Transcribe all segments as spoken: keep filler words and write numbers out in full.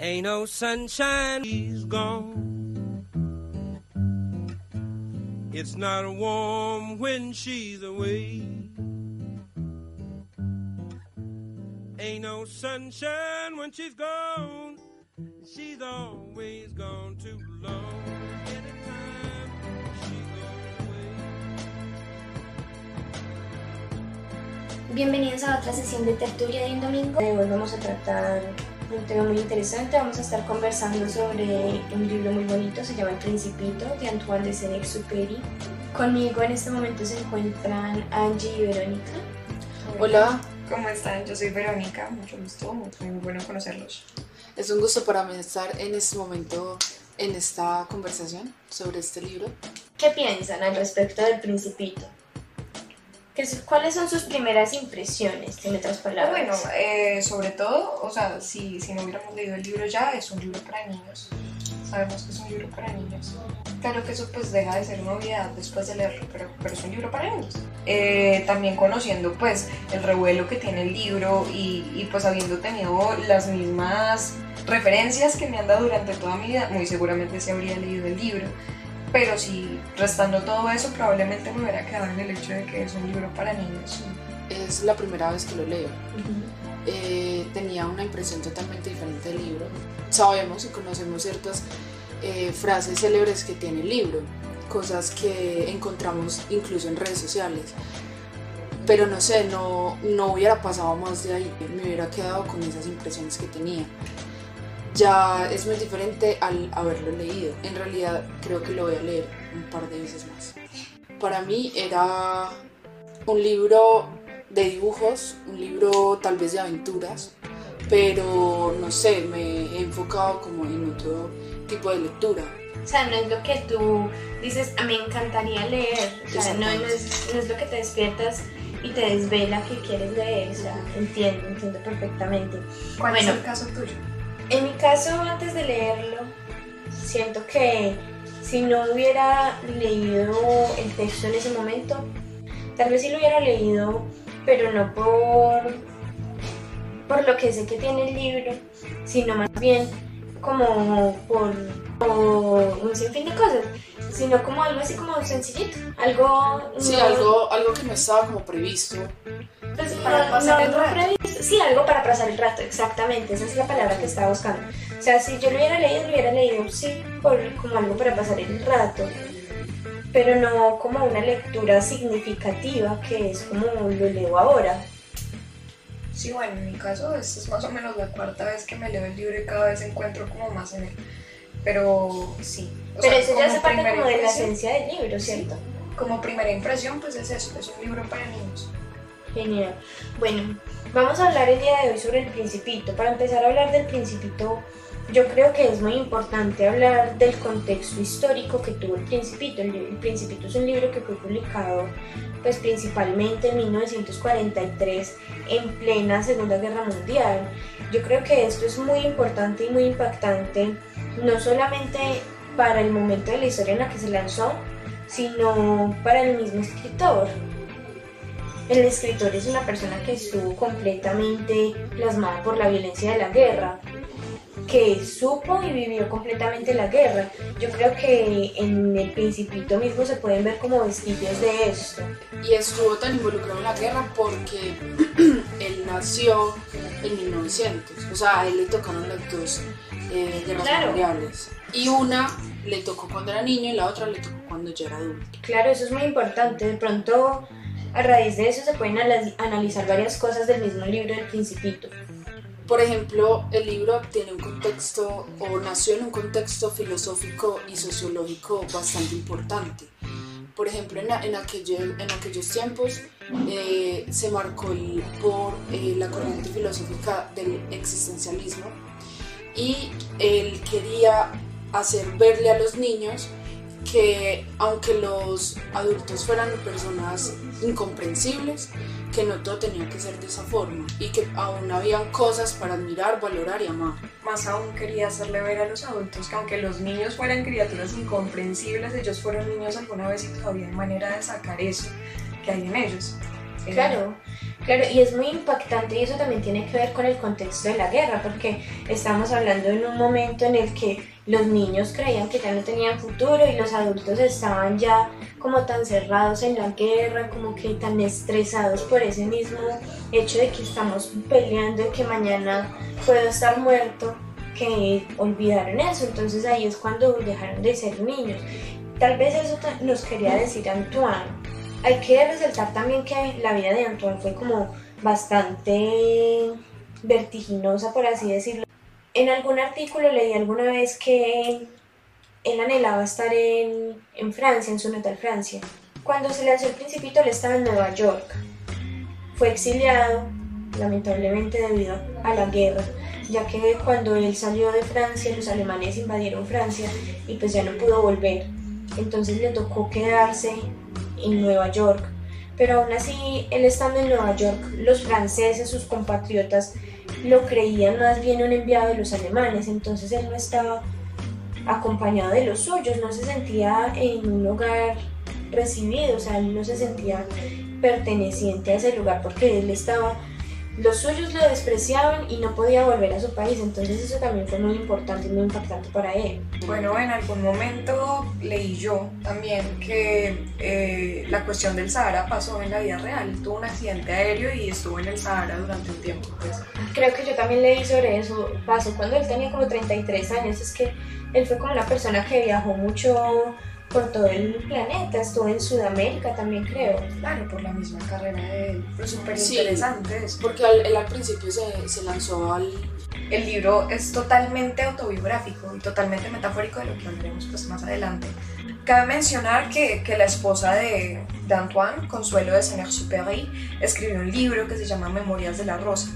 Ain't no sunshine, he's gone. It's not warm when she's away. Ain't no sunshine when she's gone. She's always gone too long. Anytime she goes away. Bienvenidos a otra sesión de tertulia de un domingo. Hoy vamos a tratar un tema muy interesante. Vamos a estar conversando sobre un libro muy bonito, se llama El Principito, de Antoine de Saint-Exupéry. Conmigo en este momento se encuentran Angie y Verónica. Hola. ¿Cómo están? Yo soy Verónica, mucho gusto, muy bueno conocerlos. Es un gusto para mí estar en este momento, en esta conversación sobre este libro. ¿Qué piensan al respecto del Principito? ¿Cuáles son sus primeras impresiones, en otras palabras? Bueno, eh, sobre todo, o sea, si, si no hubiéramos leído el libro ya, es un libro para niños. Sabemos que es un libro para niños. Claro que eso pues deja de ser una obviedad después de leerlo, pero, pero es un libro para niños. Eh, también conociendo pues el revuelo que tiene el libro y, y pues habiendo tenido las mismas referencias que me han dado durante toda mi vida, muy seguramente se habría leído el libro. Pero sí, restando todo eso, probablemente me hubiera quedado en el hecho de que es un libro para niños. Es la primera vez que lo leo. Uh-huh. eh, tenía una impresión totalmente diferente del libro. Sabemos y conocemos ciertas eh, frases célebres que tiene el libro, cosas que encontramos incluso en redes sociales. Pero no sé, no, no hubiera pasado más de ahí, me hubiera quedado con esas impresiones que tenía. Ya es muy diferente al haberlo leído. En realidad creo que lo voy a leer un par de veces más. Para mí era un libro de dibujos, un libro tal vez de aventuras, pero no sé, me he enfocado como en otro tipo de lectura. O sea, no es lo que tú dices, a mí me encantaría leer, o sea, no, no, es, no es lo que te despiertas y te desvela que quieres leer, o sea, entiendo, entiendo perfectamente. ¿Cuál bueno, es el caso tuyo? En mi caso, antes de leerlo, siento que si no hubiera leído el texto en ese momento, tal vez sí lo hubiera leído, pero no por, por lo que sé que tiene el libro, sino más bien como por, por un sinfín de cosas, sino como algo así como sencillito, algo... Sí, no, algo, algo que no estaba como previsto. Pues para pasar el rato. Sí, algo para pasar el rato, exactamente, esa es la palabra que estaba buscando. O sea, si yo lo hubiera leído, lo hubiera leído, sí, por, como algo para pasar el rato, pero no como una lectura significativa, que es como lo leo ahora. Sí, bueno, en mi caso, esta es más o menos la cuarta vez que me leo el libro y cada vez encuentro como más en él, pero sí. O pero sea, eso ya hace parte como de la esencia del libro, ¿cierto? Sí. Como primera impresión, pues es eso, es un libro para niños. Genial. Bueno, vamos a hablar el día de hoy sobre El Principito. Para empezar a hablar del Principito, yo creo que es muy importante hablar del contexto histórico que tuvo El Principito. El, el Principito es un libro que fue publicado pues, principalmente en mil novecientos cuarenta y tres, en plena Segunda Guerra Mundial. Yo creo que esto es muy importante y muy impactante, no solamente para el momento de la historia en la que se lanzó, sino para el mismo escritor. El escritor es una persona que estuvo completamente plasmada por la violencia de la guerra, que supo y vivió completamente la guerra. Yo creo que en El Principito mismo se pueden ver como vestigios de esto. Y estuvo tan involucrado en la guerra porque él nació en mil novecientos, o sea, a él le tocaron las dos eh, guerras claro. mundiales. Y una le tocó cuando era niño y la otra le tocó cuando ya era adulto. Claro, eso es muy importante. De pronto... A raíz de eso se pueden analizar varias cosas del mismo libro del Principito. Por ejemplo, el libro tiene un contexto, o nació en un contexto filosófico y sociológico bastante importante. Por ejemplo, en, en, aquello, en aquellos tiempos eh, se marcó el, por eh, la corriente filosófica del existencialismo y él quería hacer verle a los niños que aunque los adultos fueran personas incomprensibles, que no todo tenía que ser de esa forma y que aún habían cosas para admirar, valorar y amar. Más aún quería hacerle ver a los adultos que aunque los niños fueran criaturas incomprensibles, ellos fueron niños alguna vez y todavía hay manera de sacar eso que hay en ellos. Claro, Claro, y es muy impactante y eso también tiene que ver con el contexto de la guerra, porque estamos hablando en un momento en el que los niños creían que ya no tenían futuro y los adultos estaban ya como tan cerrados en la guerra, como que tan estresados por ese mismo hecho de que estamos peleando y que mañana puedo estar muerto, que olvidaron eso. Entonces ahí es cuando dejaron de ser niños. Tal vez eso nos quería decir Antoine. Hay que resaltar también que la vida de Antoine fue como bastante vertiginosa, por así decirlo. En algún artículo leí alguna vez que él anhelaba estar en, en Francia, en su natal Francia. Cuando se lanzó El Principito, él estaba en Nueva York. Fue exiliado, lamentablemente debido a la guerra, ya que cuando él salió de Francia, los alemanes invadieron Francia y pues ya no pudo volver. Entonces le tocó quedarse en Nueva York, pero aún así él estando en Nueva York, los franceses, sus compatriotas, lo creían más bien un enviado de los alemanes, entonces él no estaba acompañado de los suyos, no se sentía en un hogar recibido, o sea, él no se sentía perteneciente a ese lugar porque él estaba, los suyos lo despreciaban y no podía volver a su país, entonces eso también fue muy importante y muy impactante para él. Bueno, en algún momento leí yo también que eh, la cuestión del Sahara pasó en la vida real, tuvo un accidente aéreo y estuvo en el Sahara durante un tiempo. Pues. Creo que yo también leí sobre eso, pasó cuando él tenía como treinta y tres años, es que él fue como una persona que viajó mucho por todo el planeta, estuvo en Sudamérica también creo. Claro, por la misma carrera de él, pero súper interesante. Sí, porque él al, al principio se, se lanzó al... El libro es totalmente autobiográfico y totalmente metafórico, de lo que hablaremos pues más adelante. Cabe mencionar que, que la esposa de, de Antoine, Consuelo de Saint-Exupéry, escribió un libro que se llama Memorias de la Rosa.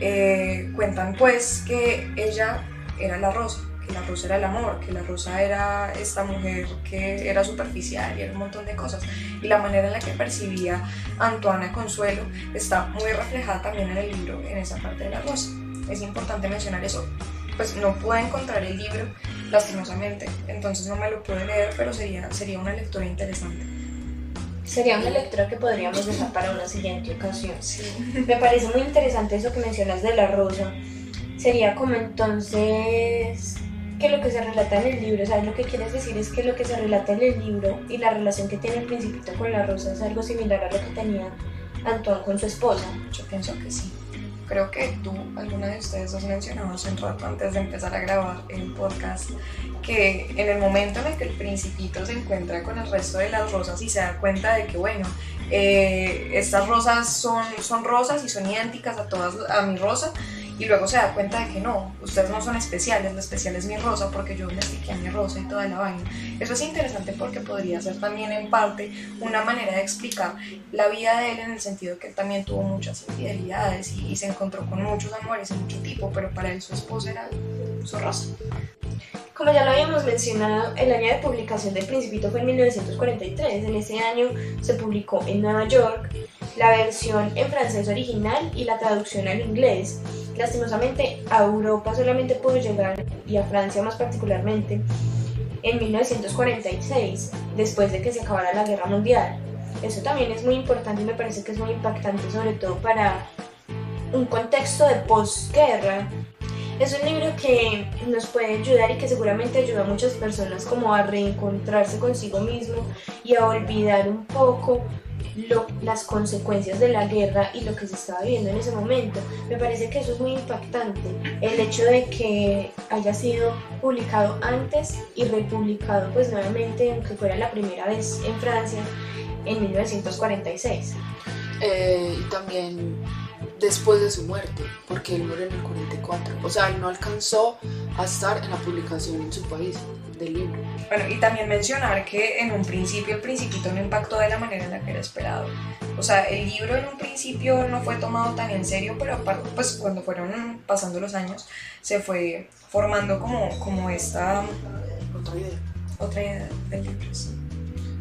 Eh, cuentan pues que ella era la rosa, que la rosa era el amor, que la rosa era esta mujer que era superficial y era un montón de cosas, y la manera en la que percibía Antoine a Consuelo está muy reflejada también en el libro, en esa parte de la rosa. Es importante mencionar eso, pues no pude encontrar el libro lastimosamente, entonces no me lo pude leer, pero sería, sería una lectura interesante. Sería una lectura que podríamos dejar para una siguiente ocasión. Sí. Me parece muy interesante eso que mencionas de la rosa. Sería como entonces que lo que se relata en el libro, ¿sabes lo que quieres decir? Es que lo que se relata en el libro y la relación que tiene El Principito con la rosa es algo similar a lo que tenía Antoine con su esposa. Yo pienso que sí. Creo que tú, alguna de ustedes dos mencionó hace un rato antes de empezar a grabar el podcast que en el momento en el que El Principito se encuentra con el resto de las rosas y se da cuenta de que bueno, eh, estas rosas son, son rosas y son idénticas a todas, a mi rosa, y luego se da cuenta de que no, ustedes no son especiales, lo especial es mi rosa porque yo domestiqué a mi rosa y toda la vaina. Eso es interesante porque podría ser también en parte una manera de explicar la vida de él, en el sentido que él también tuvo muchas infidelidades y, y se encontró con muchos amores de mucho tipo, pero para él su esposa era su rosa. Como ya lo habíamos mencionado, el año de publicación del Principito fue en mil novecientos cuarenta y tres, en ese año se publicó en Nueva York la versión en francés original y la traducción al inglés. Lastimosamente a Europa solamente pudo llegar, y a Francia más particularmente, en mil novecientos cuarenta y seis, después de que se acabara la Guerra Mundial. Eso también es muy importante y me parece que es muy impactante, sobre todo para un contexto de posguerra. Es un libro que nos puede ayudar y que seguramente ayuda a muchas personas como a reencontrarse consigo mismo y a olvidar un poco Lo, las consecuencias de la guerra y lo que se estaba viviendo en ese momento. Me parece que eso es muy impactante, el hecho de que haya sido publicado antes y republicado pues nuevamente, aunque fuera la primera vez en Francia, en mil novecientos cuarenta y seis. Eh, y también después de su muerte, porque él murió en el cuarenta y cuatro, o sea, él no alcanzó a estar en la publicación en su país del libro. Bueno, y también mencionar que en un principio El Principito no impactó de la manera en la que era esperado. O sea, el libro en un principio no fue tomado tan en serio, pero aparte, pues cuando fueron pasando los años, se fue formando como, como esta... Otra idea. Otra idea del libro, sí.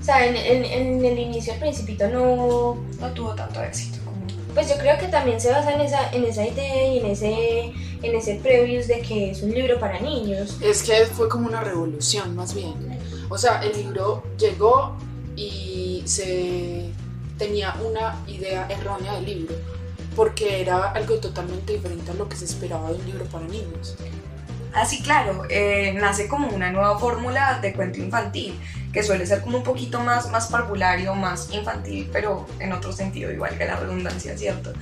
O sea, en, en, en el inicio El Principito no... No tuvo tanto éxito. Pues yo creo que también se basa en esa, en esa idea y en ese, en ese previous de que es un libro para niños. Es que fue como una revolución más bien. O sea, el libro llegó y se tenía una idea errónea del libro. porque era algo totalmente diferente a lo que se esperaba de un libro para niños. Así, claro, eh, nace como una nueva fórmula de cuento infantil, que suele ser como un poquito más, más parvulario, más infantil, pero en otro sentido, igual que la redundancia, ¿cierto?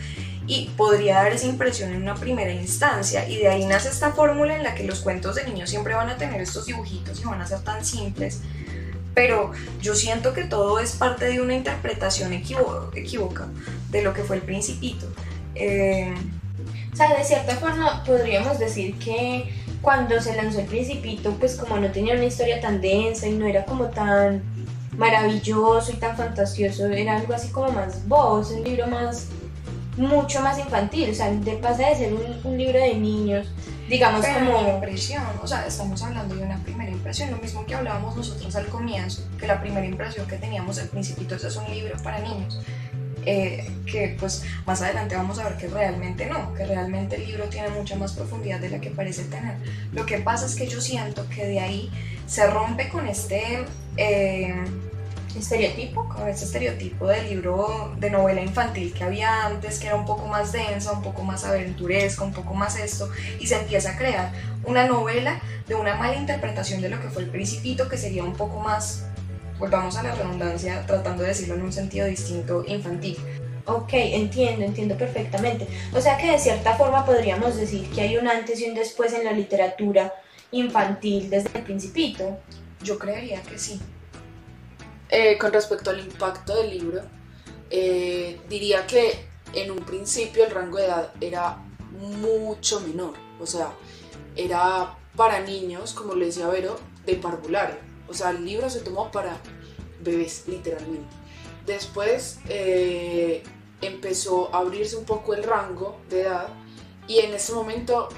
Y podría dar esa impresión en una primera instancia, y de ahí nace esta fórmula en la que los cuentos de niños siempre van a tener estos dibujitos y van a ser tan simples, pero yo siento que todo es parte de una interpretación equivo- equívoca de lo que fue El Principito. Eh... O sea, de cierta forma podríamos decir que cuando se lanzó El Principito, pues como no tenía una historia tan densa y no era como tan maravilloso y tan fantasioso, era algo así como más bobo, un libro más... mucho más infantil, o sea, de pasa de ser un, un libro de niños, digamos. Pero como... impresión, o sea, estamos hablando de una primera impresión, lo mismo que hablábamos nosotros al comienzo, que la primera impresión que teníamos del Principito es un libro para niños, eh, que pues más adelante vamos a ver que realmente no, que realmente el libro tiene mucha más profundidad de la que parece tener. Lo que pasa es que yo siento que de ahí se rompe con este... Eh, estereotipo, con ese estereotipo del libro de novela infantil que había antes, que era un poco más densa, un poco más aventuresca, un poco más esto, y se empieza a crear una novela de una mala interpretación de lo que fue El Principito, que sería un poco más, volvamos a la redundancia, tratando de decirlo en un sentido distinto, infantil. Ok, entiendo, entiendo perfectamente. O sea que de cierta forma podríamos decir que hay un antes y un después en la literatura infantil desde El Principito. Yo creería que sí. Eh, con respecto al impacto del libro, eh, diría que en un principio el rango de edad era mucho menor, o sea, era para niños, como le decía Vero, de parvulario, o sea, el libro se tomó para bebés, literalmente. Después eh, empezó a abrirse un poco el rango de edad y en ese momento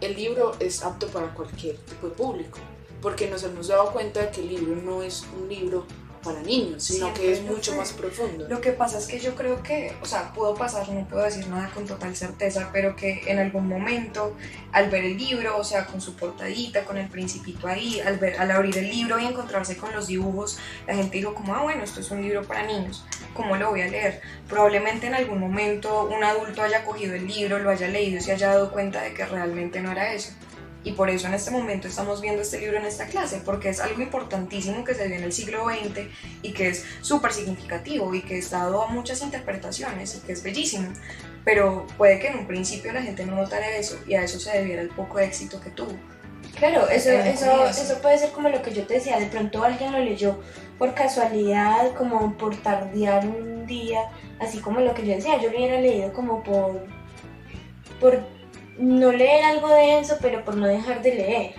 el libro es apto para cualquier tipo de público, porque nos hemos dado cuenta de que el libro no es un libro para niños, sino sí, que es mucho sé. más profundo. Lo que pasa es que yo creo que, o sea, puedo pasar, no puedo decir nada con total certeza, pero que en algún momento, al ver el libro, o sea, con su portadita, con El Principito ahí, al, ver, al abrir el libro y encontrarse con los dibujos, la gente dijo como, ah, bueno, esto es un libro para niños, ¿cómo lo voy a leer? Probablemente en algún momento un adulto haya cogido el libro, lo haya leído y se haya dado cuenta de que realmente no era eso. Y por eso en este momento estamos viendo este libro en esta clase, porque es algo importantísimo que se dio en el siglo veinte y que es súper significativo y que es dado a muchas interpretaciones y que es bellísimo. Pero puede que en un principio la gente no notara eso y a eso se debiera el poco éxito que tuvo. Claro, eso, eso, eso puede ser como lo que yo te decía, de pronto alguien lo leyó por casualidad, como por tardear un día, así como lo que yo decía, yo lo hubiera leído como por... por no leer algo denso, pero por no dejar de leer,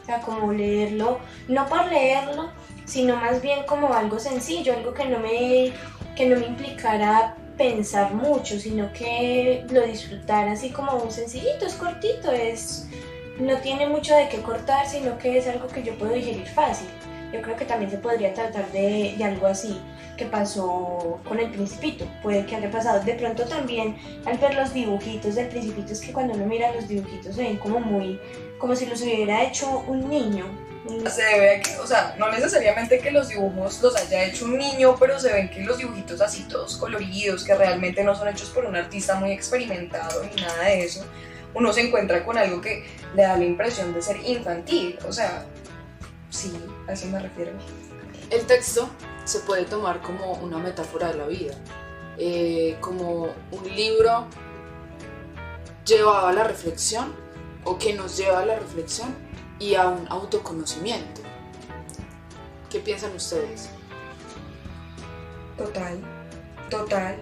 o sea, como leerlo, no por leerlo, sino más bien como algo sencillo, algo que no me, que no me implicara pensar mucho, sino que lo disfrutara así como sencillito, es cortito, es, no tiene mucho de qué cortar, sino que es algo que yo puedo digerir fácil. Yo creo que también se podría tratar de, de algo así que pasó con El Principito, puede que haya pasado. De pronto también al ver los dibujitos del Principito, es que cuando uno mira los dibujitos se ven como muy, como si los hubiera hecho un niño. Se debe a que, o sea, no necesariamente que los dibujos los haya hecho un niño, pero se ven que los dibujitos así todos coloridos, que realmente no son hechos por un artista muy experimentado ni nada de eso, uno se encuentra con algo que le da la impresión de ser infantil, o sea, sí, a eso me refiero. El texto se puede tomar como una metáfora de la vida, eh, como un libro llevado a la reflexión o que nos lleva a la reflexión y a un autoconocimiento. ¿Qué piensan ustedes? Total, total.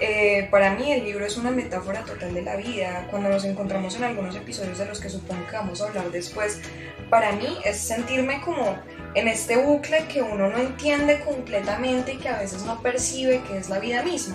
Eh, para mí el libro es una metáfora total de la vida. Cuando nos encontramos en algunos episodios de los que supongo que vamos a hablar después, para mí es sentirme como en este bucle que uno no entiende completamente y que a veces no percibe que es la vida misma,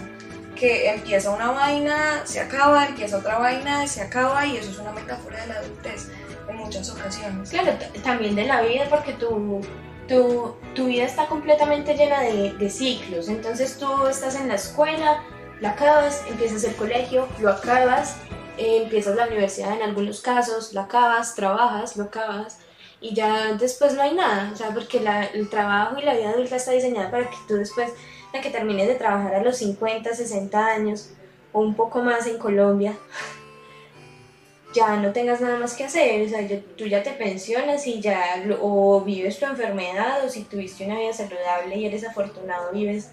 que empieza una vaina, se acaba, empieza otra vaina, se acaba, y eso es una metáfora de la adultez en muchas ocasiones. Claro, t- también de la vida, porque tú... Tu, tu vida está completamente llena de, de ciclos, entonces tú estás en la escuela, la acabas, empiezas el colegio, lo acabas, eh, empiezas la universidad en algunos casos, la acabas, trabajas, lo acabas y ya después no hay nada, o sea, porque la, el trabajo y la vida adulta está diseñada para que tú después, la que termines de trabajar a los cincuenta, sesenta años, o un poco más en Colombia, ya no tengas nada más que hacer, o sea, yo, tú ya te pensionas y ya, o vives tu enfermedad, o si tuviste una vida saludable y eres afortunado, vives,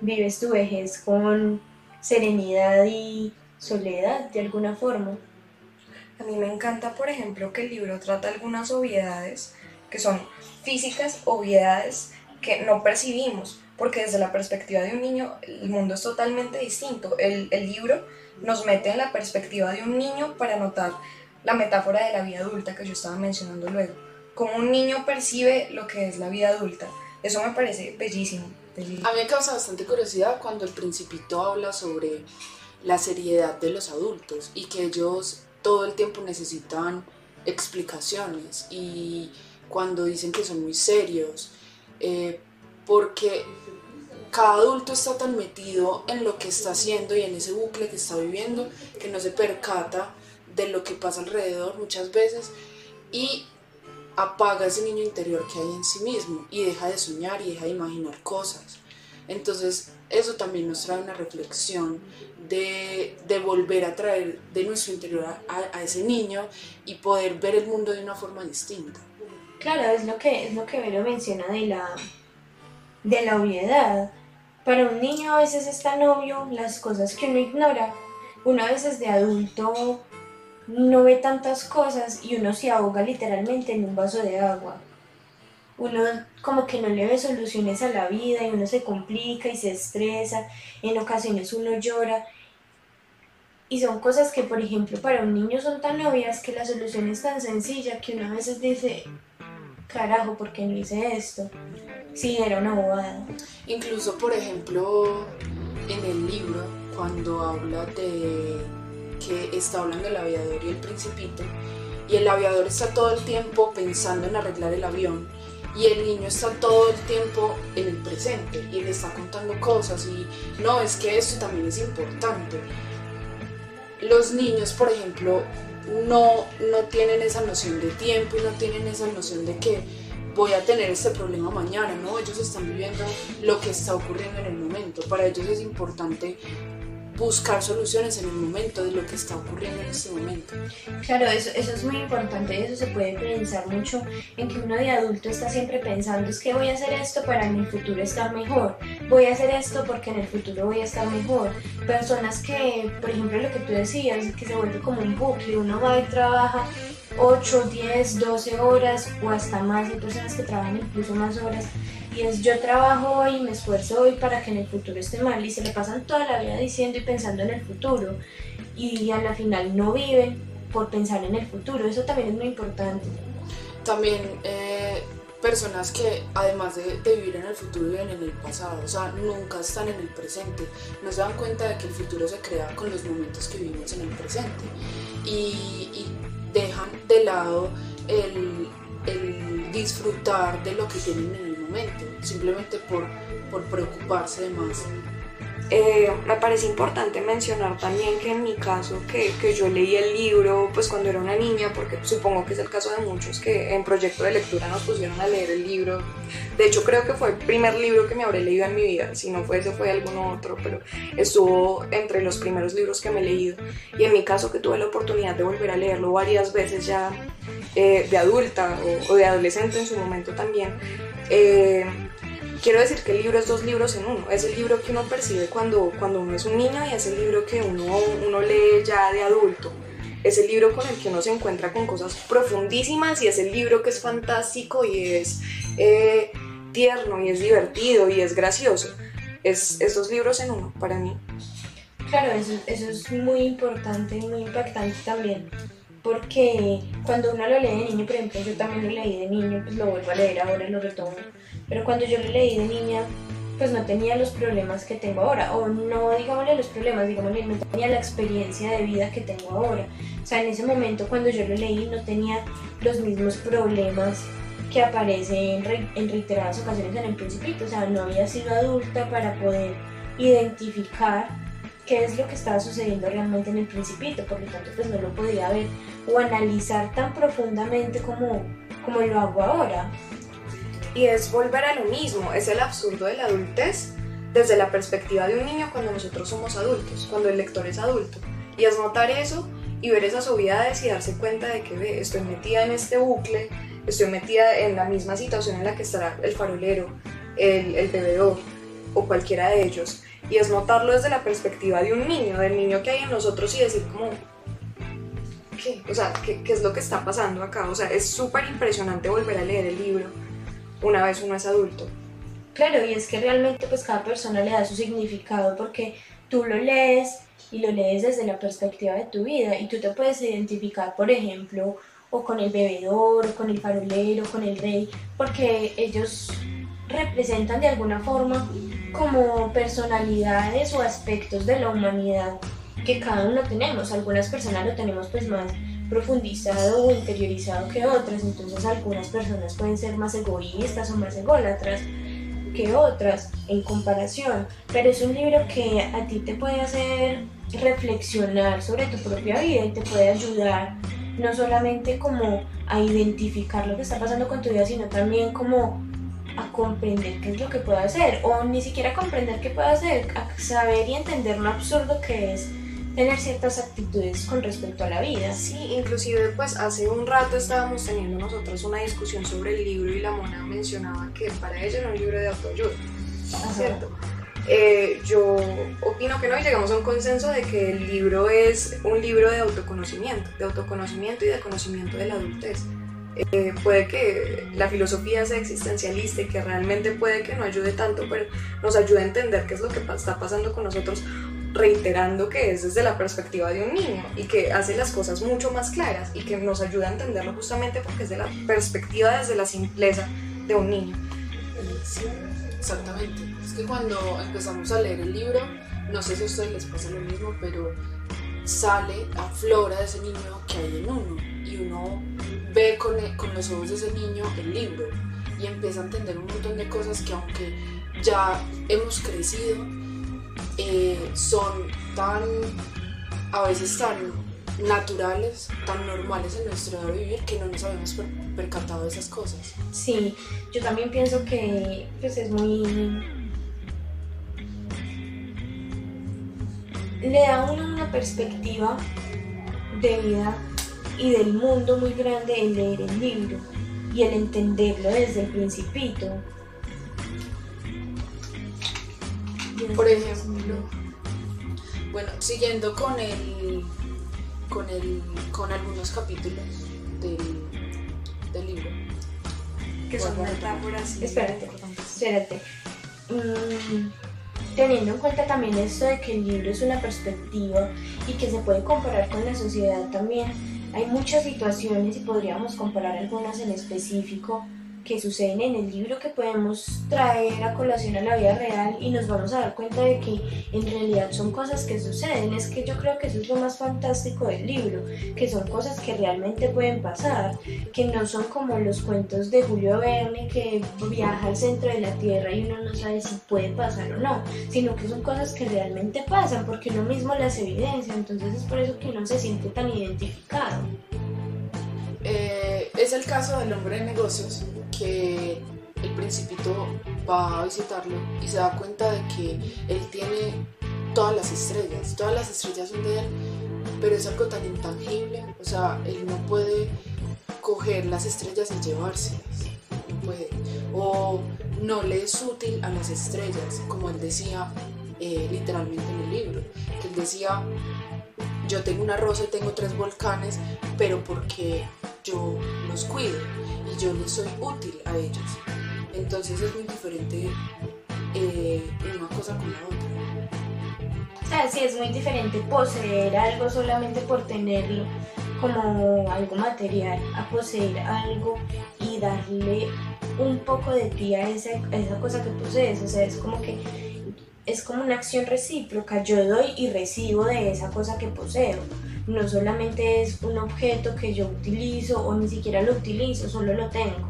vives tu vejez con serenidad y soledad de alguna forma. A mí me encanta, por ejemplo, que el libro trata algunas obviedades, que son físicas, obviedades que no percibimos, porque desde la perspectiva de un niño el mundo es totalmente distinto. El, el libro nos mete en la perspectiva de un niño para notar la metáfora de la vida adulta que yo estaba mencionando luego. Cómo un niño percibe lo que es la vida adulta. Eso me parece bellísimo, bellísimo. A mí me causa bastante curiosidad cuando El Principito habla sobre la seriedad de los adultos y que ellos todo el tiempo necesitan explicaciones, y cuando dicen que son muy serios, eh, porque cada adulto está tan metido en lo que está haciendo y en ese bucle que está viviendo que no se percata de lo que pasa alrededor muchas veces y apaga ese niño interior que hay en sí mismo y deja de soñar y deja de imaginar cosas. Entonces eso también nos trae una reflexión de, de volver a traer de nuestro interior a, a ese niño y poder ver el mundo de una forma distinta. Claro, es lo que, es lo que Vero menciona de la... de la obviedad. Para un niño a veces es tan obvio las cosas que uno ignora. Uno a veces de adulto no ve tantas cosas y uno se ahoga literalmente en un vaso de agua. Uno como que no le ve soluciones a la vida y uno se complica y se estresa. En ocasiones uno llora. Y son cosas que, por ejemplo, para un niño son tan obvias que la solución es tan sencilla que uno a veces dice... carajo, ¿por qué no hice esto? Sí, era una bobada. Incluso, por ejemplo, en el libro, cuando habla de que está hablando el aviador y el principito, y el aviador está todo el tiempo pensando en arreglar el avión, y el niño está todo el tiempo en el presente, y le está contando cosas, y no, es que esto también es importante. Los niños, por ejemplo, No, no tienen esa noción de tiempo y no tienen esa noción de que voy a tener este problema mañana, ¿no? Ellos están viviendo lo que está ocurriendo en el momento. Para ellos es importante buscar soluciones en el momento de lo que está ocurriendo en este momento. Claro, eso, eso es muy importante y eso se puede pensar mucho en que uno de adulto está siempre pensando es que voy a hacer esto para en el futuro estar mejor, voy a hacer esto porque en el futuro voy a estar mejor. Personas que, por ejemplo, lo que tú decías, que se vuelve como un bucle, uno va y trabaja ocho, diez, doce horas o hasta más, hay personas que trabajan incluso más horas. Y es yo trabajo hoy, me esfuerzo hoy para que en el futuro esté mal y se le pasan toda la vida diciendo y pensando en el futuro y a la final no viven por pensar en el futuro. Eso también es muy importante. También eh, personas que además de, de vivir en el futuro viven en el pasado, o sea, nunca están en el presente, no se dan cuenta de que el futuro se crea con los momentos que vivimos en el presente y, y dejan de lado el, el disfrutar de lo que tienen en el momento, simplemente por, por preocuparse de más. Eh, me parece importante mencionar también que en mi caso, que, que yo leí el libro pues cuando era una niña, porque supongo que es el caso de muchos que en proyecto de lectura nos pusieron a leer el libro. De hecho creo que fue el primer libro que me habré leído en mi vida, si no fue ese fue alguno otro, pero estuvo entre los primeros libros que me he leído. Y en mi caso que tuve la oportunidad de volver a leerlo varias veces ya eh, de adulta o, o de adolescente en su momento también, Eh, quiero decir que el libro es dos libros en uno. Es el libro que uno percibe cuando, cuando uno es un niño y es el libro que uno, uno lee ya de adulto. Es el libro con el que uno se encuentra con cosas profundísimas y es el libro que es fantástico y es eh, tierno y es divertido y es gracioso. Es, es dos libros en uno para mí. Claro, eso, eso es muy importante y muy impactante también, porque cuando uno lo lee de niño, por ejemplo, yo también lo leí de niño, pues lo vuelvo a leer ahora, lo retomo, pero cuando yo lo leí de niña, pues no tenía los problemas que tengo ahora, o no, digámosle los problemas, digámosle, no tenía la experiencia de vida que tengo ahora. O sea, en ese momento cuando yo lo leí no tenía los mismos problemas que aparecen en, re, en reiteradas ocasiones en El Principito, o sea, no había sido adulta para poder identificar qué es lo que estaba sucediendo realmente en El Principito, por lo tanto pues no lo podía ver o analizar tan profundamente como, como lo hago ahora. Y es volver a lo mismo, es el absurdo de la adultez desde la perspectiva de un niño cuando nosotros somos adultos, cuando el lector es adulto. Y es notar eso y ver esas obviedades y darse cuenta de que ve, estoy metida en este bucle, estoy metida en la misma situación en la que estará el farolero, el, el bebedor o cualquiera de ellos. Y es notarlo desde la perspectiva de un niño, del niño que hay en nosotros y decir como, ¿qué? O sea, ¿qué, qué es lo que está pasando acá? O sea, es súper impresionante volver a leer el libro una vez uno es adulto. Claro, y es que realmente pues cada persona le da su significado porque tú lo lees y lo lees desde la perspectiva de tu vida y tú te puedes identificar, por ejemplo, o con el bebedor, o con el farolero, con el rey, porque ellos representan de alguna forma como personalidades o aspectos de la humanidad que cada uno tenemos. Algunas personas lo tenemos pues más profundizado o interiorizado que otras, entonces algunas personas pueden ser más egoístas o más ególatras que otras en comparación, pero es un libro que a ti te puede hacer reflexionar sobre tu propia vida y te puede ayudar no solamente como a identificar lo que está pasando con tu vida, sino también como a comprender qué es lo que puedo hacer, o ni siquiera comprender qué puedo hacer, a saber y entender lo absurdo que es tener ciertas actitudes con respecto a la vida. Sí, inclusive pues hace un rato estábamos teniendo nosotros una discusión sobre el libro y la Mona mencionaba que para ella era un libro de autoayuda, ¿cierto? Eh, yo opino que no, y llegamos a un consenso de que el libro es un libro de autoconocimiento, de autoconocimiento y de conocimiento de la adultez. Eh, puede que la filosofía sea existencialista y que realmente puede que no ayude tanto, pero nos ayuda a entender qué es lo que está pasando con nosotros, reiterando que es desde la perspectiva de un niño y que hace las cosas mucho más claras y que nos ayuda a entenderlo justamente porque es de la perspectiva, desde la simpleza de un niño. Sí, exactamente. Es que cuando empezamos a leer el libro, no sé si a ustedes les pasa lo mismo, pero sale, aflora de ese niño que hay en uno y uno ve con, el, con los ojos de ese niño el libro y empieza a entender un montón de cosas que aunque ya hemos crecido, Eh, son tan, a veces tan naturales, tan normales en nuestro vivir que no nos habíamos per percatado de esas cosas. Sí, yo también pienso que pues es muy... le da a uno una perspectiva de vida y del mundo muy grande el leer el libro y el entenderlo desde el principito. Por ejemplo, bueno, siguiendo con el, con el, con algunos capítulos del, del libro que son metáforas. Espérate, espérate. Mm, teniendo en cuenta también esto de que el libro es una perspectiva y que se puede comparar con la sociedad también, hay muchas situaciones y podríamos comparar algunas en específico que suceden en el libro que podemos traer a colación a la vida real y nos vamos a dar cuenta de que en realidad son cosas que suceden. Es que yo creo que eso es lo más fantástico del libro, que son cosas que realmente pueden pasar, que no son como los cuentos de Julio Verne que viaja al centro de la tierra y uno no sabe si puede pasar o no, sino que son cosas que realmente pasan porque uno mismo las evidencia, entonces es por eso que uno se siente tan identificado. Eh, es el caso del hombre de negocios, que el Principito va a visitarlo y se da cuenta de que él tiene todas las estrellas, todas las estrellas son de él, pero es algo tan intangible, o sea, él no puede coger las estrellas y llevárselas, no puede, o no le es útil a las estrellas, como él decía eh, literalmente en el libro, que él decía, yo tengo una rosa y tengo tres volcanes, pero porque yo los cuido y yo les soy útil a ellos. Entonces es muy diferente eh, una cosa con la otra. O sea, sí, es muy diferente poseer algo solamente por tenerlo como algo material, a poseer algo y darle un poco de ti a esa, a esa cosa que posees. O sea, es como que es como una acción recíproca, yo doy y recibo de esa cosa que poseo. No solamente es un objeto que yo utilizo o ni siquiera lo utilizo, solo lo tengo.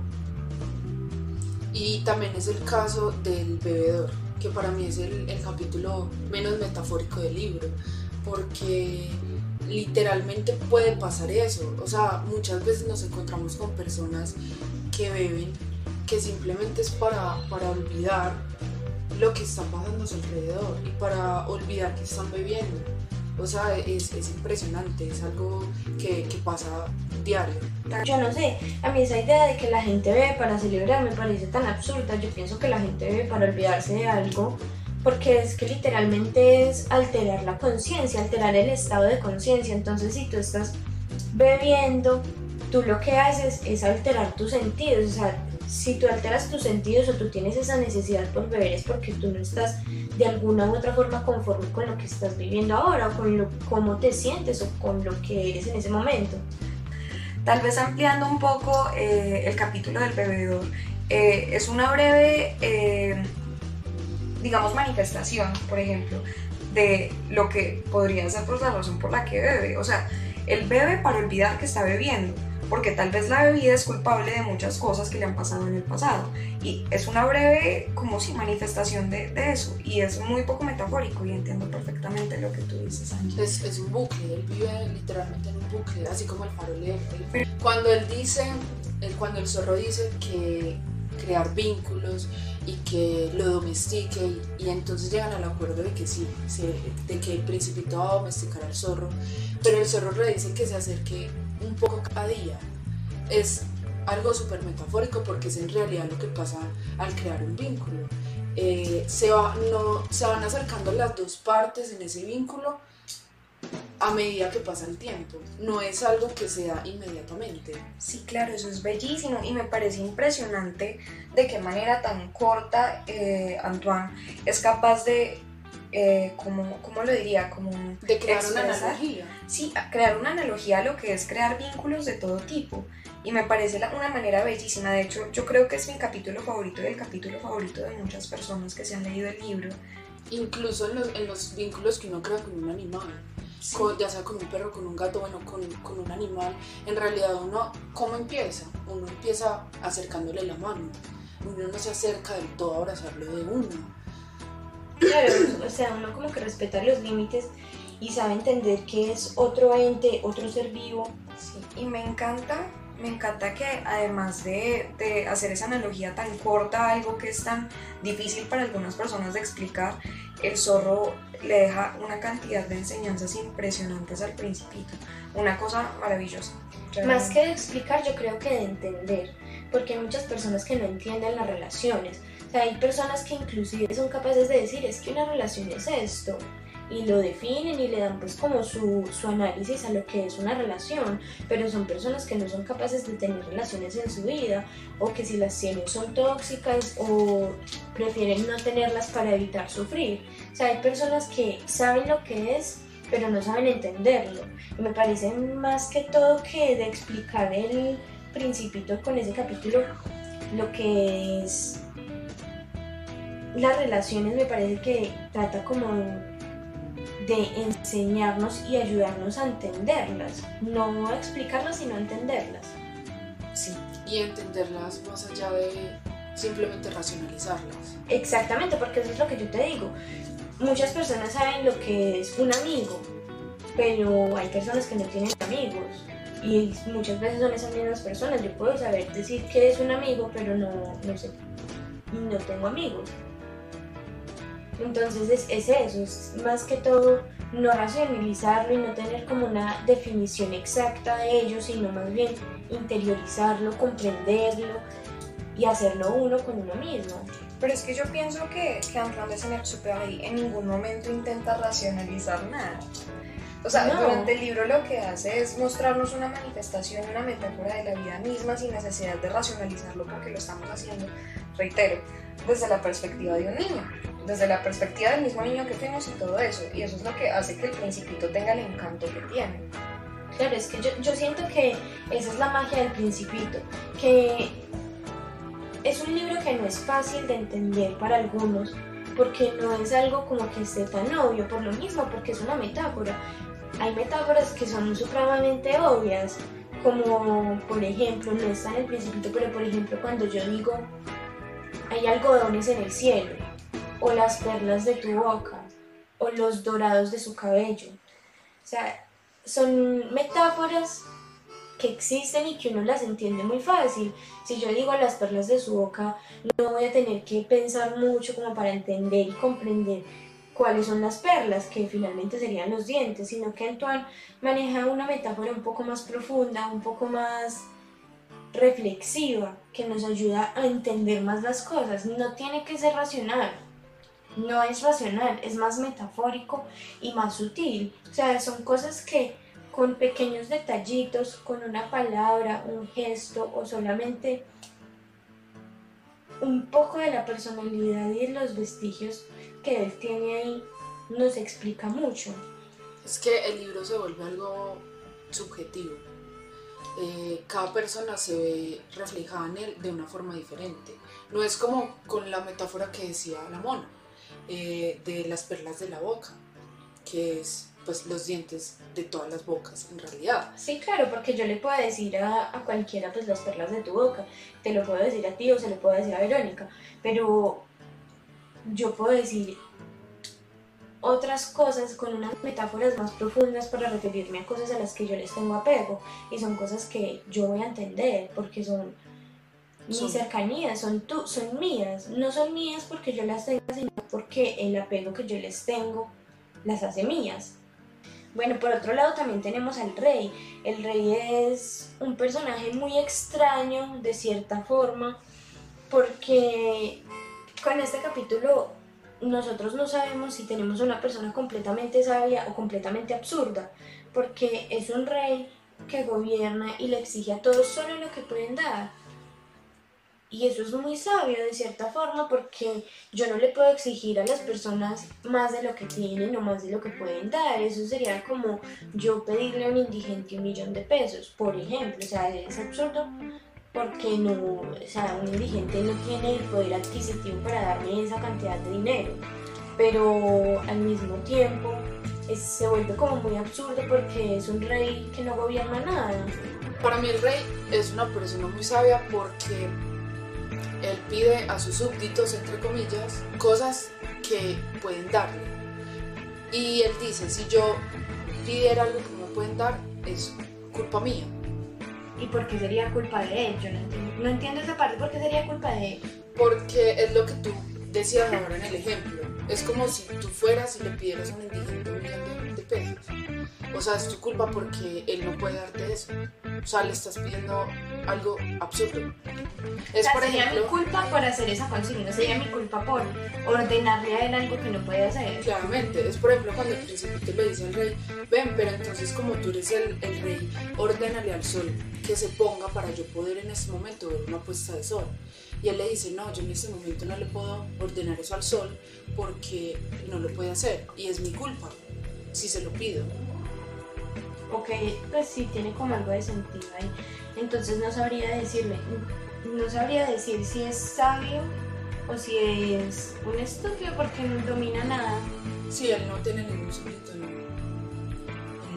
Y también es el caso del bebedor, que para mí es el, el capítulo menos metafórico del libro, porque literalmente puede pasar eso. O sea, muchas veces nos encontramos con personas que beben, que simplemente es para, para olvidar lo que están pasando a su alrededor y para olvidar que están bebiendo. O sea, es, es impresionante, es algo que, que pasa diario. Yo no sé, a mí esa idea de que la gente bebe para celebrar me parece tan absurda. Yo pienso que la gente bebe para olvidarse de algo, porque es que literalmente es alterar la conciencia, alterar el estado de conciencia. Entonces, si tú estás bebiendo, tú lo que haces es alterar tus sentidos. O sea, si tú alteras tus sentidos o tú tienes esa necesidad por beber, es porque tú no estás de alguna u otra forma conforme con lo que estás viviendo ahora, o con lo, cómo te sientes o con lo que eres en ese momento. Tal vez ampliando un poco eh, el capítulo del bebedor, eh, es una breve, eh, digamos, manifestación, por ejemplo, de lo que podría ser por la razón por la que bebe. O sea, él bebe para olvidar que está bebiendo, porque tal vez la bebida es culpable de muchas cosas que le han pasado en el pasado, y es una breve como si manifestación de, de eso, y es muy poco metafórico, y entiendo perfectamente lo que tú dices, Angie. Es, es un bucle, él vive literalmente en un bucle, así como el farolero. Cuando él dice, cuando el zorro dice que crear vínculos y que lo domestique, y, y entonces llegan al acuerdo de que sí, se, de que el principito va a domesticar al zorro, pero el zorro le dice que se acerque un poco cada día. Es algo súper metafórico porque es en realidad lo que pasa al crear un vínculo. Eh, se, va, no, se van acercando las dos partes en ese vínculo a medida que pasa el tiempo, no es algo que se da inmediatamente. Sí, claro, eso es bellísimo y me parece impresionante de qué manera tan corta eh, Antoine es capaz de, eh, como, ¿cómo lo diría? Como de crear expresar, una analogía. Sí, crear una analogía a lo que es crear vínculos de todo tipo, y me parece la, una manera bellísima. De hecho, yo creo que es mi capítulo favorito y el capítulo favorito de muchas personas que se han leído el libro. Incluso en los, en los vínculos que uno crea con un animal. Sí. Con, ya sea con un perro, con un gato, bueno, con, con un animal, en realidad uno, ¿cómo empieza? Uno empieza acercándole la mano, uno no se acerca del todo a abrazarlo de uno. Claro, o sea, uno como que respeta los límites y sabe entender que es otro ente, otro ser vivo. Sí, y me encanta, me encanta que además de, de hacer esa analogía tan corta, algo que es tan difícil para algunas personas de explicar, el zorro le deja una cantidad de enseñanzas impresionantes al principito, una cosa maravillosa. Realmente. Más que de explicar, yo creo que de entender, porque hay muchas personas que no entienden las relaciones. O sea, hay personas que inclusive son capaces de decir, es que una relación es esto, y lo definen y le dan pues como su, su análisis a lo que es una relación, pero son personas que no son capaces de tener relaciones en su vida, o que si las tienen son tóxicas o prefieren no tenerlas para evitar sufrir. O sea, hay personas que saben lo que es, pero no saben entenderlo. Y me parece más que todo que de explicar el principito con ese capítulo lo que es las relaciones, me parece que trata como de enseñarnos y ayudarnos a entenderlas, no a explicarlas sino a entenderlas. Sí, y entenderlas más allá de simplemente racionalizarlas. Exactamente, porque eso es lo que yo te digo, muchas personas saben lo que es un amigo, pero hay personas que no tienen amigos, y muchas veces son esas mismas personas. Yo puedo saber decir que es un amigo, pero no, no sé, no tengo amigos. Entonces es, es eso, es más que todo no racionalizarlo y no tener como una definición exacta de ello, sino más bien interiorizarlo, comprenderlo y hacerlo uno con uno mismo. Pero es que yo pienso que, que Antoine de Saint-Exupéry en ningún momento intenta racionalizar nada. O sea, no. Durante el libro lo que hace es mostrarnos una manifestación, una metáfora de la vida misma sin necesidad de racionalizarlo, porque lo estamos haciendo, reitero, desde la perspectiva de un niño, desde la perspectiva del mismo niño que fuimos y todo eso, y eso es lo que hace que el principito tenga el encanto que tiene. Claro, es que yo, yo siento que esa es la magia del principito, que es un libro que no es fácil de entender para algunos, porque no es algo como que esté tan obvio, por lo mismo, porque es una metáfora. Hay metáforas que son supremamente obvias, como por ejemplo, no está en el principito, pero por ejemplo cuando yo digo hay algodones en el cielo, o las perlas de tu boca, o los dorados de su cabello. O sea, son metáforas que existen y que uno las entiende muy fácil. Si yo digo las perlas de su boca, no voy a tener que pensar mucho como para entender y comprender cuáles son las perlas, que finalmente serían los dientes, sino que Antoine maneja una metáfora un poco más profunda, un poco más reflexiva, que nos ayuda a entender más las cosas. No tiene que ser racional, no es racional, es más metafórico y más sutil. O sea, son cosas que con pequeños detallitos, con una palabra, un gesto o solamente un poco de la personalidad y los vestigios que él tiene ahí, nos explica mucho. Es que el libro se vuelve algo subjetivo. Eh, cada persona se ve reflejada en él de una forma diferente. No es como con la metáfora que decía la mona, eh, de las perlas de la boca, que es pues los dientes de todas las bocas en realidad. Sí, claro, porque yo le puedo decir a, a cualquiera pues las perlas de tu boca, te lo puedo decir a ti o se lo puedo decir a Verónica, pero yo puedo decir otras cosas con unas metáforas más profundas para referirme a cosas a las que yo les tengo apego, y son cosas que yo voy a entender porque son sí. Mi cercanía, son, tu, son mías, no son mías porque yo las tengo, sino porque el apego que yo les tengo las hace mías. Bueno, por otro lado también tenemos al rey. El rey es un personaje muy extraño de cierta forma, porque con este capítulo nosotros no sabemos si tenemos una persona completamente sabia o completamente absurda, porque es un rey que gobierna y le exige a todos solo lo que pueden dar. Y eso es muy sabio de cierta forma, porque yo no le puedo exigir a las personas más de lo que tienen o más de lo que pueden dar. Eso sería como yo pedirle a un indigente un millón de pesos, por ejemplo. O sea, es absurdo, porque no, o sea, un indigente no tiene el poder adquisitivo para darme esa cantidad de dinero, pero al mismo tiempo es, se vuelve como muy absurdo porque es un rey que no gobierna nada. Para mí el rey es una persona muy sabia porque él pide a sus súbditos, entre comillas, cosas que pueden darle, y él dice, si yo pidiera algo que no pueden dar, es culpa mía. ¿Y por qué sería culpa de él? Yo no entiendo, no entiendo esa parte, ¿por qué sería culpa de él? Porque es lo que tú decías ahora en el ejemplo. Es como si tú fueras y le pidieras a un indigente un millón de pesos. O sea, es tu culpa porque él no puede darte eso. O sea, le estás pidiendo algo absurdo. Es, o sea, por sería ejemplo, mi culpa por hacer esa consigna, sería mi culpa por ordenarle a él algo que no puede hacer. Claramente, es por ejemplo cuando el principito le dice al rey, ven, pero entonces como tú eres el, el rey, ordénale al sol que se ponga para yo poder en este momento ver una puesta de sol. Y él le dice, no, yo en este momento no le puedo ordenar eso al sol porque no lo puede hacer y es mi culpa si se lo pido. Ok, pues sí, tiene como algo de sentido ahí. Entonces no sabría decirle, no sabría decir si es sabio o si es un estúpido porque no domina nada. Sí, él no tiene ningún secreto, no.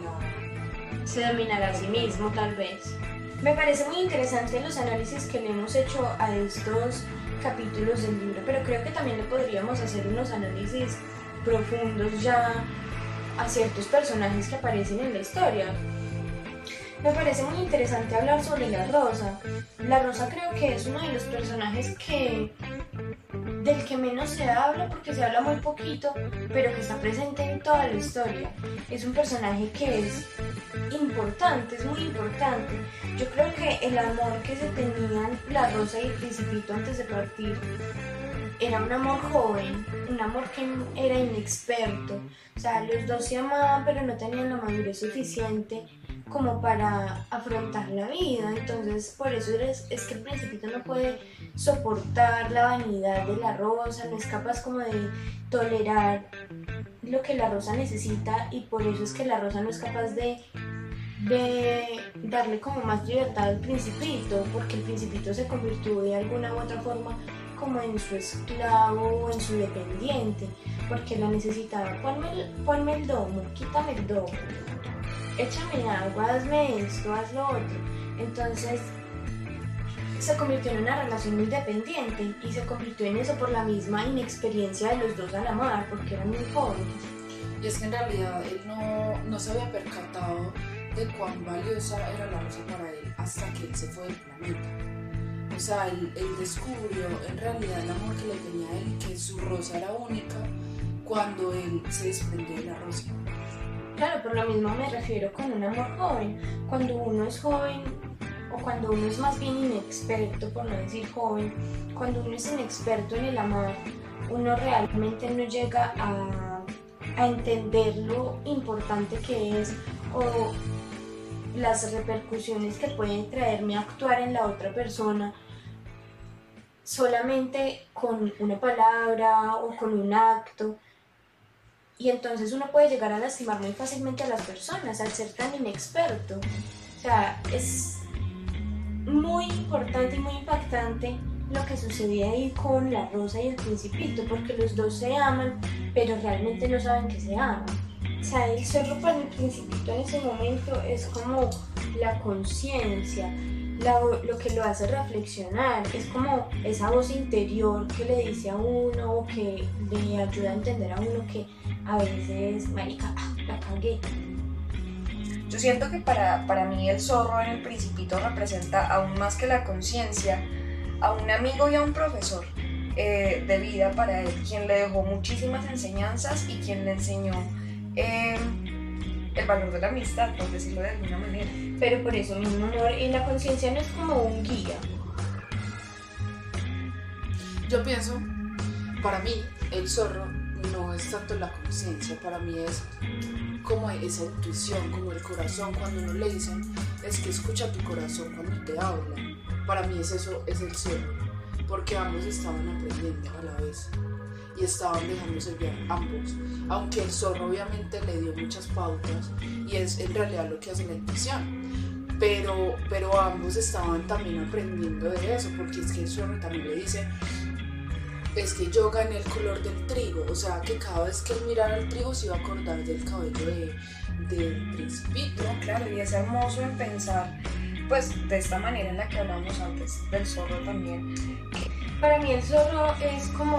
No. Se dominará a sí mismo, tal vez. Me parece muy interesante los análisis que le hemos hecho a estos capítulos del libro, pero creo que también le podríamos hacer unos análisis profundos ya a ciertos personajes que aparecen en la historia. Me parece muy interesante hablar sobre la Rosa. La Rosa creo que es uno de los personajes que del que menos se habla, porque se habla muy poquito, pero que está presente en toda la historia. Es un personaje que es importante, es muy importante. Yo creo que el amor que se tenían la Rosa y el Principito antes de partir era un amor joven, un amor que era inexperto. O sea, los dos se amaban, pero no tenían la madurez suficiente como para afrontar la vida. Entonces, por eso es, es que el Principito no puede soportar la vanidad de la Rosa, no es capaz como de tolerar lo que la Rosa necesita, y por eso es que la Rosa no es capaz de, de darle como más libertad al Principito, porque el Principito se convirtió de alguna u otra forma como en su esclavo o en su dependiente, porque la necesitaba. Ponme el domo, quítame el domo, échame agua, hazme esto, haz lo otro. Entonces se convirtió en una relación muy dependiente, y se convirtió en eso por la misma inexperiencia de los dos al amar, porque eran muy jóvenes. Y es que en realidad él no, no se había percatado de cuán valiosa era la rosa para él hasta que él se fue del planeta. O sea, él, él descubrió en realidad el amor que le tenía a él y que su rosa era única cuando él se desprendió de la rosa. Claro, por lo mismo me refiero con un amor joven. Cuando uno es joven, o cuando uno es más bien inexperto, por no decir joven, cuando uno es inexperto en el amor, uno realmente no llega a, a entender lo importante que es o las repercusiones que puede traerme a actuar en la otra persona solamente con una palabra o con un acto. Y entonces uno puede llegar a lastimar muy fácilmente a las personas al ser tan inexperto. O sea, es muy importante y muy impactante lo que sucedía ahí con la rosa y el principito, porque los dos se aman, pero realmente no saben que se aman. O sea, el zorro para el principito en ese momento es como la conciencia, lo que lo hace reflexionar, es como esa voz interior que le dice a uno o que le ayuda a entender a uno que a veces, marica, la cagué. Yo siento que para, para mí el zorro en el Principito representa aún más que la conciencia, a un amigo y a un profesor eh, de vida para él, quien le dejó muchísimas enseñanzas y quien le enseñó eh, el valor de la amistad, por decirlo de alguna manera. Pero por eso mismo, no, y la conciencia no es como un guía. Yo pienso, para mí, el zorro no es tanto la conciencia, para mí es como esa intuición, como el corazón. Cuando uno le dicen, es que escucha tu corazón cuando te habla. Para mí es eso, es el zorro, porque ambos estaban aprendiendo a la vez y estaban dejándose guiar ambos, aunque el zorro obviamente le dio muchas pautas y es en realidad lo que hace la intuición, pero, pero ambos estaban también aprendiendo de eso, porque es que el zorro también le dice, es que yo gané el color del trigo, o sea que cada vez que él mirara el trigo se iba a acordar del cabello de, del principito. Claro, y es hermoso en pensar pues de esta manera en la que hablamos antes del zorro también. Para mí el zorro es como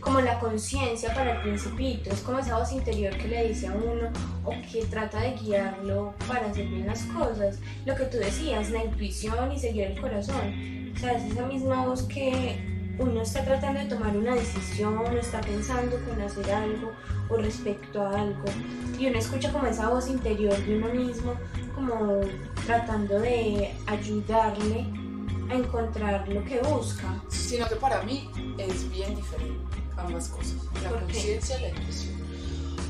como la conciencia para el principito, es como esa voz interior que le dice a uno o que trata de guiarlo para hacer bien las cosas, lo que tú decías, la intuición y seguir el corazón. O sea, es esa misma voz que uno está tratando de tomar una decisión, uno está pensando con hacer algo o respecto a algo, y uno escucha como esa voz interior de uno mismo, como tratando de ayudarle a encontrar lo que busca. Sino que para mí es bien diferente ambas cosas, la conciencia y la intuición.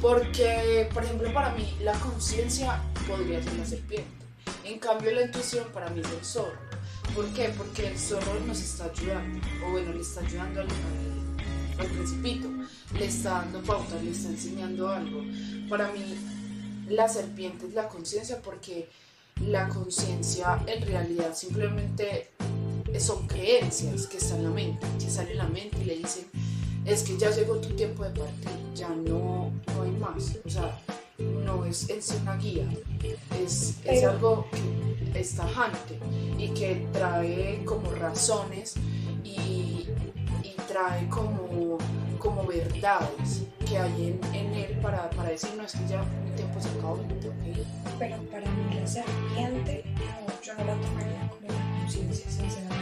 Porque, por ejemplo, para mí la conciencia podría ser la serpiente, en cambio la intuición para mí es el zorro. ¿Por qué? Porque el zorro nos está ayudando, o bueno, le está ayudando al, al, al principito, le está dando pautas, le está enseñando algo. Para mí la serpiente es la conciencia, porque la conciencia en realidad simplemente son creencias que están en la mente, que salen en la mente y le dicen, es que ya llegó tu tiempo de partir, ya no, no hay más. O sea, no es, es una guía, es, es algo que es tajante y que trae como razones y, y trae como, como verdades que hay en, en él para, para decir, no, es que ya mi tiempo se acabó, no tengo que ir. Pero para mí la serpiente, no, yo no la tomaría como la conciencia, sinceramente.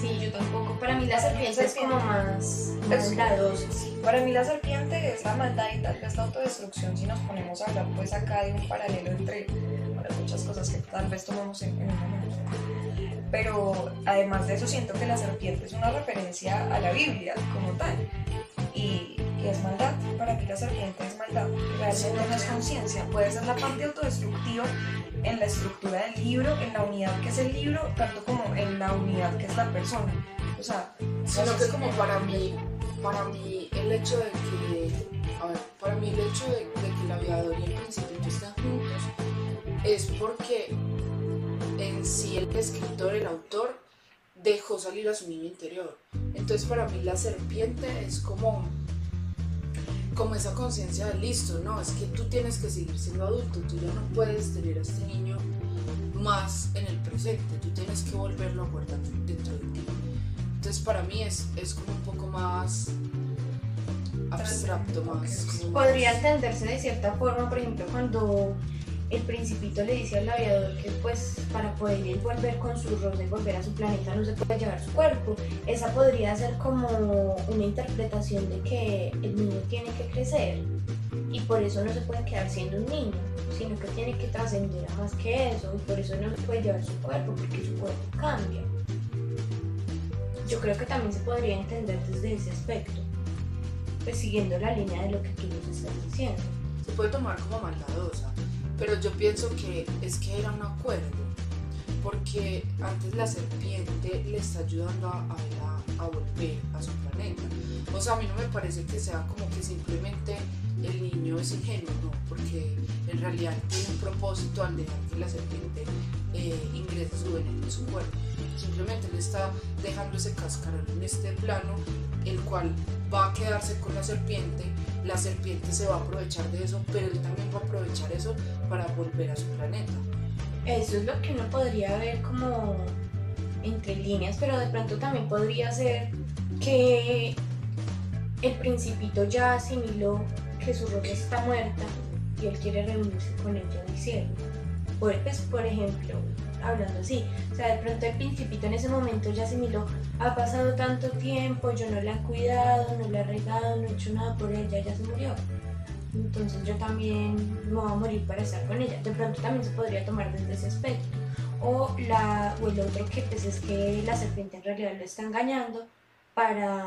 Sí, yo tampoco. Para mí la serpiente es como más lados. Para mí la serpiente es la maldad y tal vez la autodestrucción, si nos ponemos a hablar pues acá de un paralelo entre bueno, muchas cosas que tal vez tomamos en un momento. Pero además de eso siento que la serpiente es una referencia a la Biblia como tal, y que es maldad. Para mí la serpiente es maldad, realmente no es conciencia, puede ser la parte autodestructiva en la estructura del libro, en la unidad que es el libro, tanto como en la unidad que es la persona. O sea, sino que como para mí, para mí el hecho de que, a ver, para mí el hecho de, de que el aviador y el principito están juntos es porque en sí el escritor, el autor, dejó salir a su niño interior. Entonces para mí la serpiente es como como esa conciencia de listo, no, es que tú tienes que seguir siendo adulto, tú ya no puedes tener a este niño más en el presente, tú tienes que volverlo a guardar dentro de ti. Entonces para mí es, es como un poco más abstracto, más... Podría entenderse de cierta forma, por ejemplo, cuando el Principito le dice al aviador que pues para poder ir volver con su rosa y volver a su planeta no se puede llevar su cuerpo. Esa podría ser como una interpretación de que el niño tiene que crecer y por eso no se puede quedar siendo un niño, sino que tiene que trascender a más que eso, y por eso no se puede llevar su cuerpo porque su cuerpo cambia. Yo creo que también se podría entender desde ese aspecto, pues siguiendo la línea de lo que tú nos estás diciendo. Se puede tomar como maldadosa, pero yo pienso que es que era un acuerdo, porque antes la serpiente le está ayudando a, a, a volver a su planeta. O sea, a mí no me parece que sea como que simplemente el niño es ingenuo, no, porque en realidad tiene un propósito al dejar que la serpiente eh, ingrese su veneno en su cuerpo. Simplemente le está dejando ese cascarón en este plano, el cual va a quedarse con la serpiente, la serpiente se va a aprovechar de eso, pero él también va a aprovechar eso para volver a su planeta. Eso es lo que uno podría ver como entre líneas, pero de pronto también podría ser que el Principito ya asimiló que su rosa está muerta y él quiere reunirse con ella en el cielo. Por, pues, por ejemplo, hablando así, o sea, de pronto el Principito en ese momento ya asimiló, ha pasado tanto tiempo, yo no la he cuidado, no la he regado, no he hecho nada por ella, ya se murió. Entonces yo también me voy a morir para estar con ella. De pronto también se podría tomar desde ese aspecto. O, la, o el otro que pues es que la serpiente en realidad lo está engañando para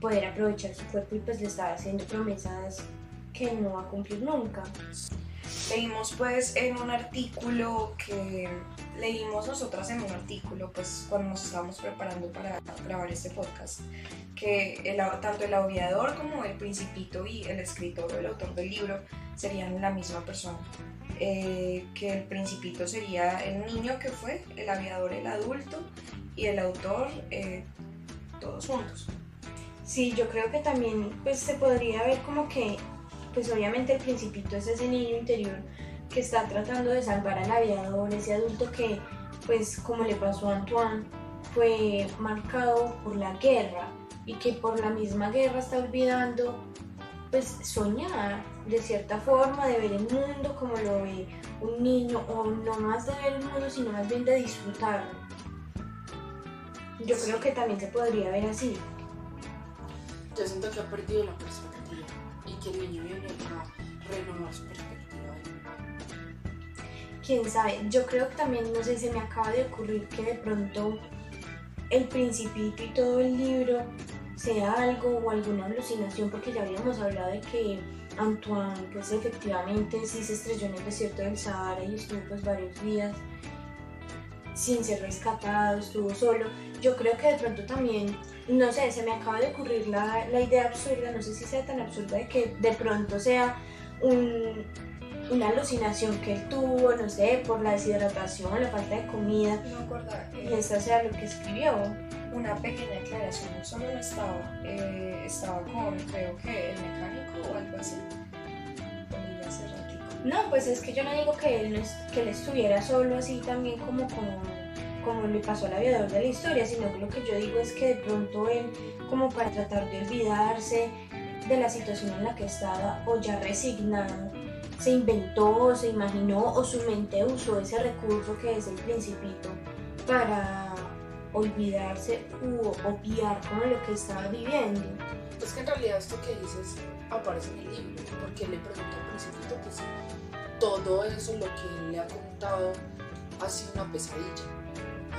poder aprovechar su cuerpo y pues le está haciendo promesas que no va a cumplir nunca. Leímos pues en un artículo que leímos nosotras en un artículo pues cuando nos estábamos preparando para grabar este podcast, que el, tanto el aviador como el Principito y el escritor o el autor del libro serían la misma persona, eh, que el Principito sería el niño que fue, el aviador el adulto y el autor eh, todos juntos. Sí, yo creo que también pues se podría ver como que pues obviamente el Principito es ese niño interior que está tratando de salvar al aviador, ese adulto que, pues como le pasó a Antoine, fue marcado por la guerra y que por la misma guerra está olvidando pues soñar de cierta forma, de ver el mundo como lo ve un niño, o no más de ver el mundo, sino más bien de disfrutarlo. Yo creo que también se podría ver así. Yo siento que ha perdido la perspectiva y que el niño viene a renovar su perspectiva. Quién sabe, yo creo que también, no sé, se me acaba de ocurrir que de pronto el Principito y todo el libro sea algo o alguna alucinación, porque ya habíamos hablado de que Antoine pues efectivamente sí se estrelló en el desierto del Sahara y estuvo pues varios días sin ser rescatado, estuvo solo. Yo creo que de pronto también, no sé, se me acaba de ocurrir la, la idea absurda, no sé si sea tan absurda, de que de pronto sea un, una alucinación que él tuvo, no sé, por la deshidratación, la falta de comida. No acordaba. Y esta sea lo que escribió. Una pequeña aclaración, solo no estaba, eh, estaba con, creo que el mecánico o algo así. No, pues es que yo no digo que él, no es, que él estuviera solo así también como, como, como le pasó al aviador de la historia, sino que lo que yo digo es que de pronto él, como para tratar de olvidarse de la situación en la que estaba o ya resignado, se inventó, se imaginó o su mente usó ese recurso que es el Principito para olvidarse u obviar como lo que estaba viviendo. Es que en realidad esto que dices aparece en el libro, porque le pregunto al Principito que si todo eso lo que él le ha contado ha sido una pesadilla,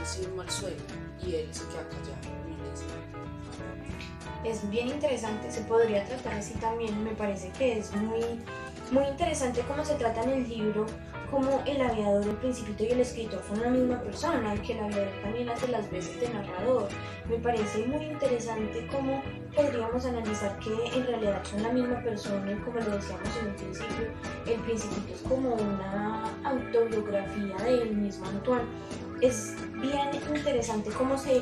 ha sido un mal sueño, y él se queda callado, no le dice nada. Es bien interesante, se podría tratar así también, me parece que es muy, muy interesante cómo se trata en el libro, como el aviador, el Principito y el escritor son la misma persona, que el aviador también hace las veces de narrador. Me parece muy interesante cómo podríamos analizar que en realidad son la misma persona y como lo decíamos en un principio, el Principito es como una autobiografía del mismo Antoine. Es bien interesante cómo se...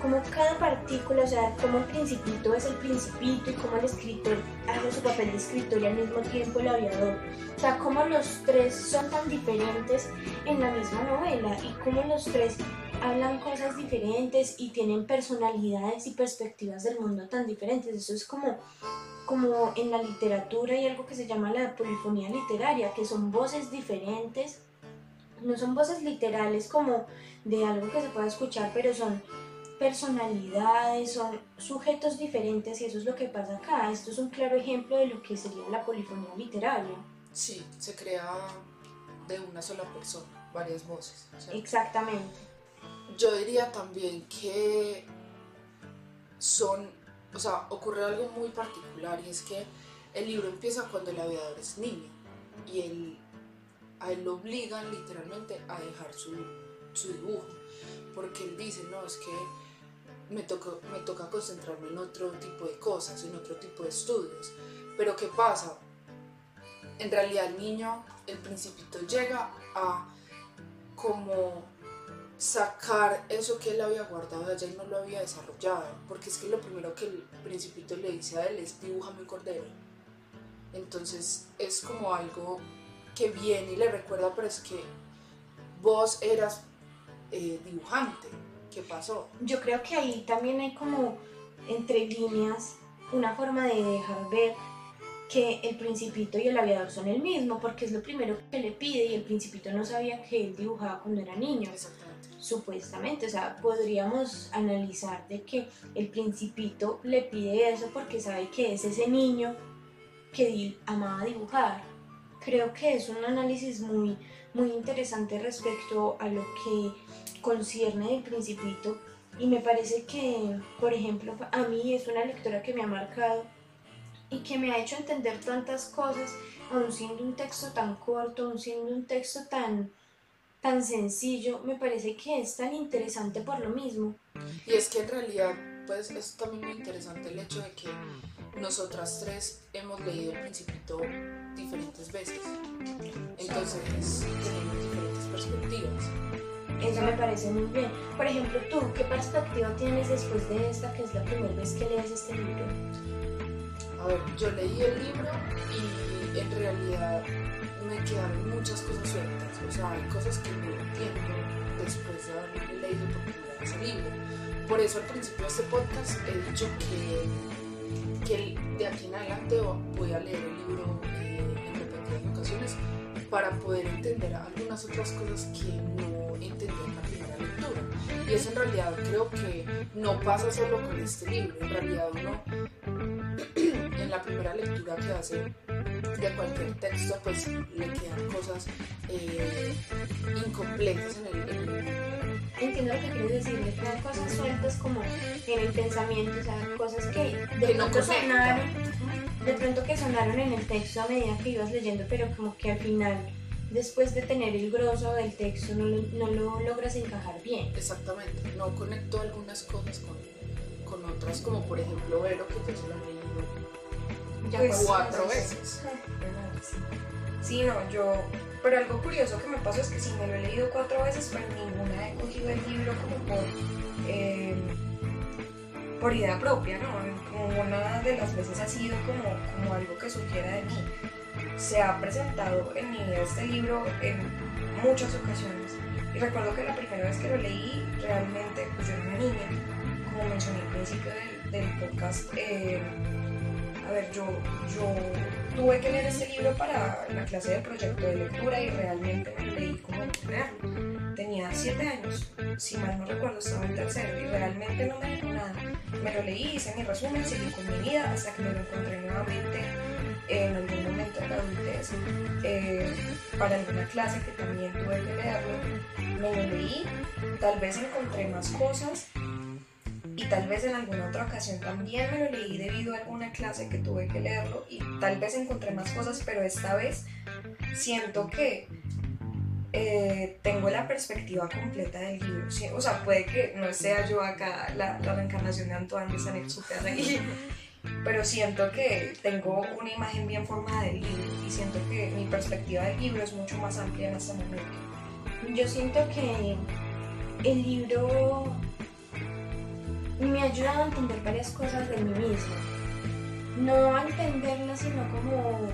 como cada partícula, o sea, como el Principito es el Principito y como el escritor hace su papel de escritor y al mismo tiempo el aviador. O sea, como los tres son tan diferentes en la misma novela y como los tres hablan cosas diferentes y tienen personalidades y perspectivas del mundo tan diferentes. Eso es como como en la literatura hay algo que se llama la polifonía literaria, que son voces diferentes, no son voces literales como de algo que se pueda escuchar, pero son personalidades, son sujetos diferentes, y eso es lo que pasa acá. Esto es un claro ejemplo de lo que sería la polifonía literaria. Sí, se crea de una sola persona, varias voces, ¿cierto? Exactamente. Yo diría también que son, o sea, ocurre algo muy particular, y es que el libro empieza cuando el aviador es niño, y él, a él lo obligan literalmente a dejar su, su dibujo, porque él dice, no, es que me toca, me toca concentrarme en otro tipo de cosas, en otro tipo de estudios. Pero ¿qué pasa? En realidad el niño, el principito, llega a como sacar eso que él había guardado allá y no lo había desarrollado, porque es que lo primero que el principito le dice a él es dibújame un cordero. Entonces es como algo que viene y le recuerda, pero es que vos eras eh, dibujante, ¿qué pasó? Yo creo que ahí también hay como entre líneas una forma de dejar ver que el principito y el aviador son el mismo, porque es lo primero que le pide, y el principito no sabía que él dibujaba cuando era niño. Exactamente. Supuestamente, o sea, podríamos analizar de que el principito le pide eso porque sabe que es ese niño que amaba dibujar. Creo que es un análisis muy, muy interesante respecto a lo que concierne el principito, y me parece que, por ejemplo, a mí es una lectura que me ha marcado y que me ha hecho entender tantas cosas, aun siendo un texto tan corto, aun siendo un texto tan, tan sencillo. Me parece que es tan interesante por lo mismo. Y es que en realidad, pues, es también muy interesante el hecho de que nosotras tres hemos leído El Principito diferentes veces, entonces tenemos diferentes perspectivas. Eso me parece muy bien. Por ejemplo, tú, ¿qué perspectiva tienes después de esta, que es la primera vez que lees este libro? A ver, yo leí el libro y en realidad me quedaron muchas cosas sueltas, o sea, hay cosas que no entiendo después de haber leído por primera vez el libro. Por eso al principio de este podcast he dicho que, que de aquí en adelante voy a leer el libro en repetidas ocasiones para poder entender algunas otras cosas que no entendí en la primera lectura. Y eso en realidad creo que no pasa solo con este libro, en realidad uno... en la primera lectura que hace de cualquier texto, pues le quedan cosas eh, incompletas en el, en el... Entiendo lo que quieres decir, le quedan cosas sueltas como en el pensamiento, o sea, cosas que de que pronto no sonaron, de pronto que sonaron en el texto a medida que ibas leyendo, pero como que al final, después de tener el grosso del texto, no lo, no lo logras encajar bien. Exactamente, no conectó algunas cosas con, con otras, como por ejemplo Vero, que yo solo leí ya pues, cuatro veces. Sí, no, yo... Pero algo curioso que me pasó es que si me lo he leído cuatro veces, pero ninguna he cogido el libro como por, eh, por idea propia, ¿no? Como una de las veces ha sido como, como algo que surgiera de mí. Se ha presentado en mi vida este libro en muchas ocasiones. Y recuerdo que la primera vez que lo leí, realmente, pues yo era una niña. Como mencioné al principio del, del podcast, eh... A ver, yo, yo tuve que leer este libro para la clase de proyecto de lectura y realmente me leí como real. Tenía siete años, si mal no recuerdo, estaba en tercero y realmente no me dijo nada. Me lo leí, hice mi resumen, seguí con mi vida hasta que me lo encontré nuevamente en algún momento de la adultez. Eh, para alguna clase que también tuve que leerlo, me lo leí, tal vez encontré más cosas. Y tal vez en alguna otra ocasión también me lo leí debido a alguna clase que tuve que leerlo y tal vez encontré más cosas, pero esta vez siento que eh, tengo la perspectiva completa del libro. Sí, o sea, puede que no sea yo acá la, la reencarnación de Antoine de Saint-Exupéry, pero siento que tengo una imagen bien formada del libro y siento que mi perspectiva del libro es mucho más amplia en este momento. Yo siento que el libro... me ha ayudado a entender varias cosas de mí misma, no a entenderlas, sino como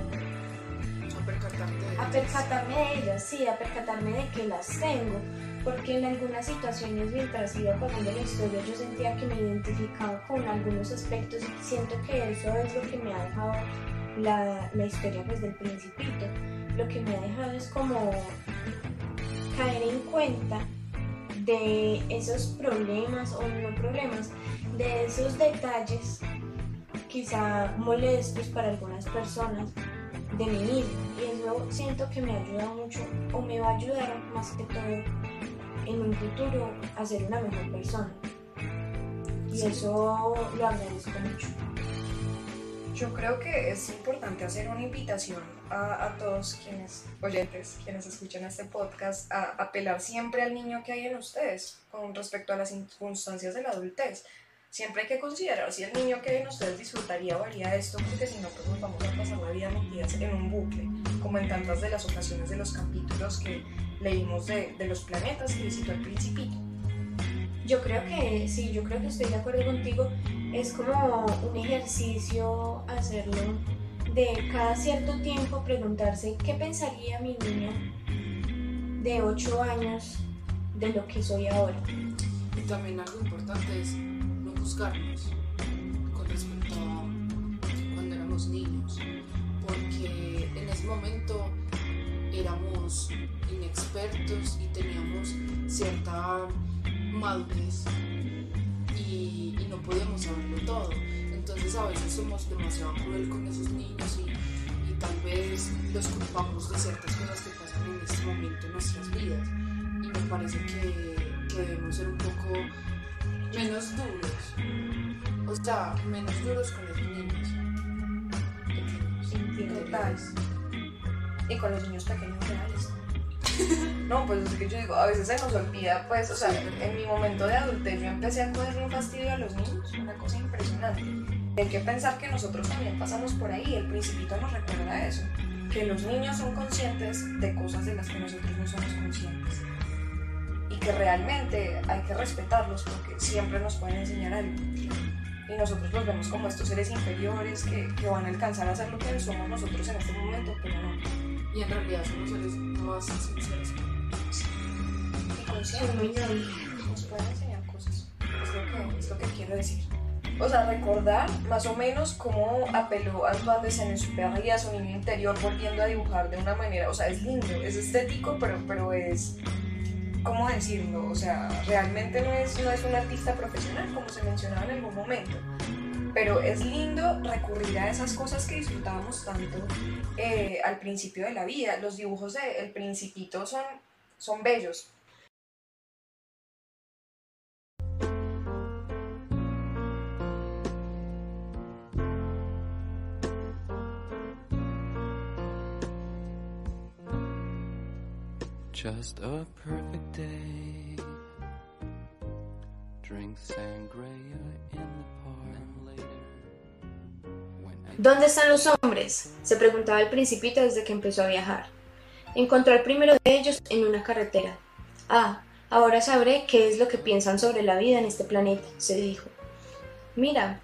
a percatarme de ellas, a percatarme de ellas, sí, a percatarme de que las tengo, porque en algunas situaciones mientras iba poniendo la historia yo sentía que me identificaba con algunos aspectos y siento que eso es lo que me ha dejado la, la historia pues, del Principito. Lo que me ha dejado es como caer en cuenta de esos problemas o no problemas, de esos detalles quizá molestos para algunas personas de mí misma, y eso siento que me ayuda mucho o me va a ayudar más que todo en un futuro a ser una mejor persona, y sí, eso lo agradezco mucho. Yo creo que es importante hacer una invitación a, a todos quienes oyentes, quienes escuchan este podcast, a apelar siempre al niño que hay en ustedes con respecto a las circunstancias de la adultez. Siempre hay que considerar si el niño que hay en ustedes disfrutaría o haría esto, porque si no, pues nos vamos a pasar la vida metidas en un bucle, como en tantas de las ocasiones de los capítulos que leímos de, de los planetas que visitó el Principito. Yo creo que sí, yo creo que estoy de acuerdo contigo. Es como un ejercicio hacerlo de cada cierto tiempo, preguntarse qué pensaría mi niño de ocho años de lo que soy ahora. Y también algo importante es buscarnos con respecto a cuando éramos niños, porque en ese momento éramos inexpertos y teníamos cierta madurez y, y no podíamos saberlo todo. Entonces a veces somos demasiado cruel con esos niños y, y tal vez los culpamos de ciertas cosas que pasan en este momento en nuestras vidas, y me parece que, que debemos ser un poco menos duros, o sea, menos duros con los niños pequeños. Y con los niños pequeños reales. No, pues es que yo digo, a veces se nos olvida, pues, o sea, sí, en mi momento de adultez yo empecé a coger un fastidio a los niños, una cosa impresionante. Hay que pensar que nosotros también pasamos por ahí, el Principito nos recuerda eso, que los niños son conscientes de cosas de las que nosotros no somos conscientes, que realmente hay que respetarlos porque siempre nos pueden enseñar algo y nosotros los vemos como estos seres inferiores que, que van a alcanzar a ser lo que somos nosotros en este momento, pero no. Y en realidad somos seres más sinceros y conscientes, nos pueden enseñar cosas, es lo que, es lo que quiero decir. O sea, recordar más o menos cómo apeló Antoine de Saint-Exupéry a su niño interior volviendo a dibujar de una manera, o sea, es lindo, es estético, pero, pero es... ¿Cómo decirlo? O sea, realmente no es, no es un artista profesional, como se mencionaba en algún momento, pero es lindo recurrir a esas cosas que disfrutábamos tanto eh, al principio de la vida. Los dibujos de El Principito son, son bellos. Just a perfect day. Drink sangria in the park and later. ¿Dónde están los hombres?, se preguntaba el Principito desde que empezó a viajar. Encontró al primero de ellos en una carretera. Ah, ahora sabré qué es lo que piensan sobre la vida en este planeta, se dijo. Mira,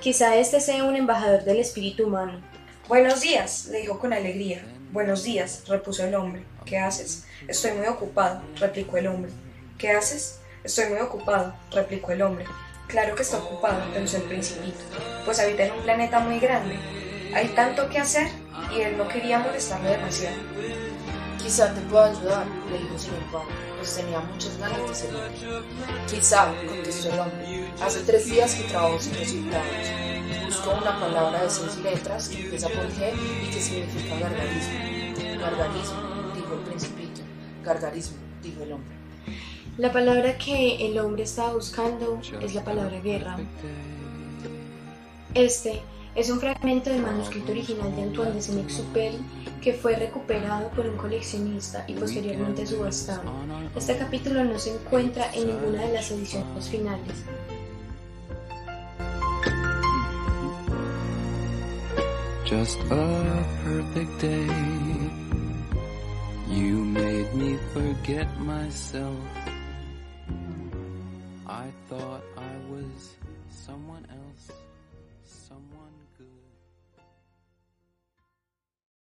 quizá este sea un embajador del espíritu humano. Buenos días, le dijo con alegría. Buenos días, repuso el hombre. ¿Qué haces? Estoy muy ocupado, replicó el hombre. ¿Qué haces? Estoy muy ocupado, replicó el hombre. Claro que está ocupado, pensó el Principito, pues habita en un planeta muy grande. Hay tanto que hacer y él no quería molestarme demasiado. Quizá te pueda ayudar, le dijo su papá, pues tenía muchas ganas de ser útil. Quizá, contestó el hombre, hace tres días que trabajo sin resultados. Buscó una palabra de seis letras que empieza por G y que significa gargarismo. Gargarismo, dijo el Principito. Gargarismo, dijo el hombre. La palabra que el hombre estaba buscando es la palabra guerra. Este es un fragmento del manuscrito original de Antoine de Saint-Exupéry que fue recuperado por un coleccionista y posteriormente subastado. Este capítulo no se encuentra en ninguna de las ediciones finales. Just a perfect day. You made me forget myself. I thought I was someone else, someone good.